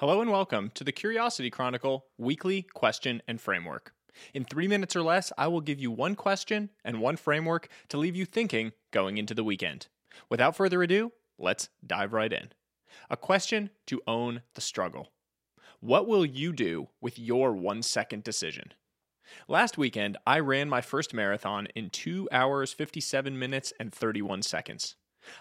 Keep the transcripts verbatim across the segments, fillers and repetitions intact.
Hello and welcome to the Curiosity Chronicle Weekly Question and Framework. In three minutes or less, I will give you one question and one framework to leave you thinking going into the weekend. Without further ado, let's dive right in. A question to own the struggle. What will you do with your one-second decision? Last weekend, I ran my first marathon in two hours, fifty-seven minutes, and thirty-one seconds.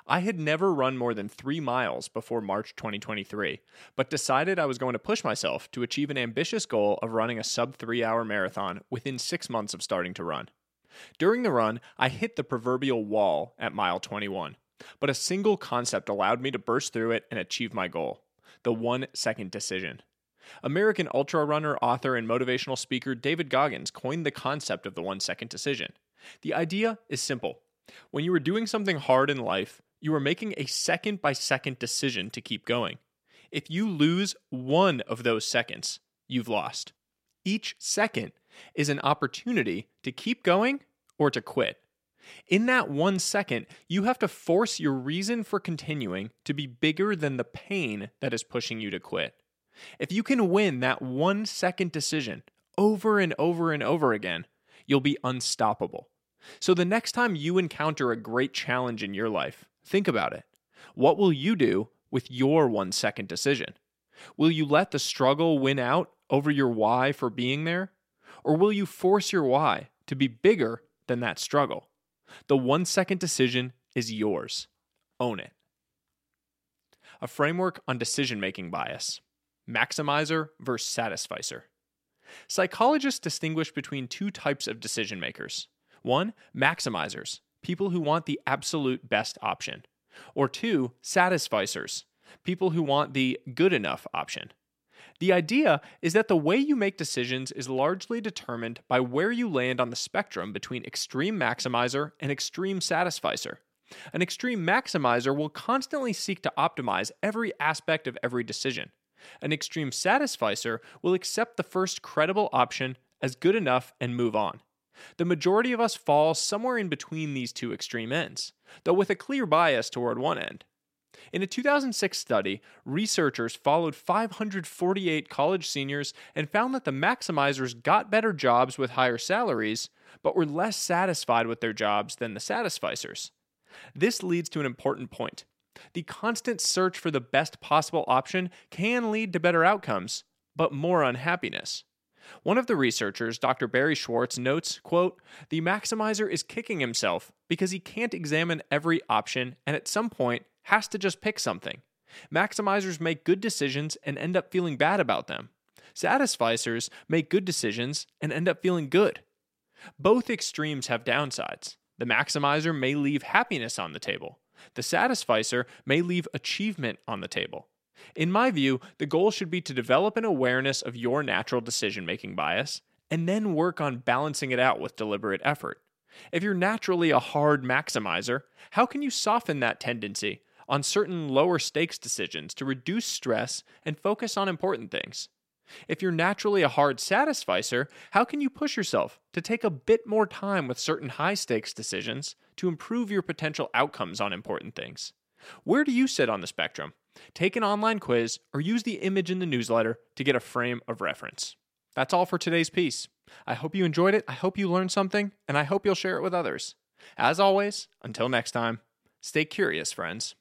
I had never run more than three miles before March twenty twenty-three, but decided I was going to push myself to achieve an ambitious goal of running a sub-three-hour marathon within six months of starting to run. During the run, I hit the proverbial wall at mile twenty-one, but a single concept allowed me to burst through it and achieve my goal: the one-second decision. American ultra-runner, author, and motivational speaker David Goggins coined the concept of the one-second decision. The idea is simple. When you are doing something hard in life, you are making a second-by-second decision to keep going. If you lose one of those seconds, you've lost. Each second is an opportunity to keep going or to quit. In that one second, you have to force your reason for continuing to be bigger than the pain that is pushing you to quit. If you can win that one-second decision over and over and over again, you'll be unstoppable. So the next time you encounter a great challenge in your life, think about it. What will you do with your one-second decision? Will you let the struggle win out over your why for being there? Or will you force your why to be bigger than that struggle? The one-second decision is yours. Own it. A framework on decision-making bias. Maximizer versus satisficer. Psychologists distinguish between two types of decision-makers. One, maximizers, people who want the absolute best option. Or two, satisficers, people who want the good enough option. The idea is that the way you make decisions is largely determined by where you land on the spectrum between extreme maximizer and extreme satisficer. An extreme maximizer will constantly seek to optimize every aspect of every decision. An extreme satisficer will accept the first credible option as good enough and move on. The majority of us fall somewhere in between these two extreme ends, though with a clear bias toward one end. In a two thousand six study, researchers followed five hundred forty-eight college seniors and found that the maximizers got better jobs with higher salaries, but were less satisfied with their jobs than the satisficers. This leads to an important point. The constant search for the best possible option can lead to better outcomes, but more unhappiness. One of the researchers, Doctor Barry Schwartz, notes, quote, "The maximizer is kicking himself because he can't examine every option and at some point has to just pick something. Maximizers make good decisions and end up feeling bad about them. Satisficers make good decisions and end up feeling good. Both extremes have downsides. The maximizer may leave happiness on the table. The satisficer may leave achievement on the table. In my view, the goal should be to develop an awareness of your natural decision-making bias and then work on balancing it out with deliberate effort. If you're naturally a hard maximizer, how can you soften that tendency on certain lower-stakes decisions to reduce stress and focus on important things? If you're naturally a hard satisficer, how can you push yourself to take a bit more time with certain high-stakes decisions to improve your potential outcomes on important things? Where do you sit on the spectrum? Take an online quiz or use the image in the newsletter to get a frame of reference. That's all for today's piece. I hope you enjoyed it, I hope you learned something, and I hope you'll share it with others. As always, until next time, stay curious, friends.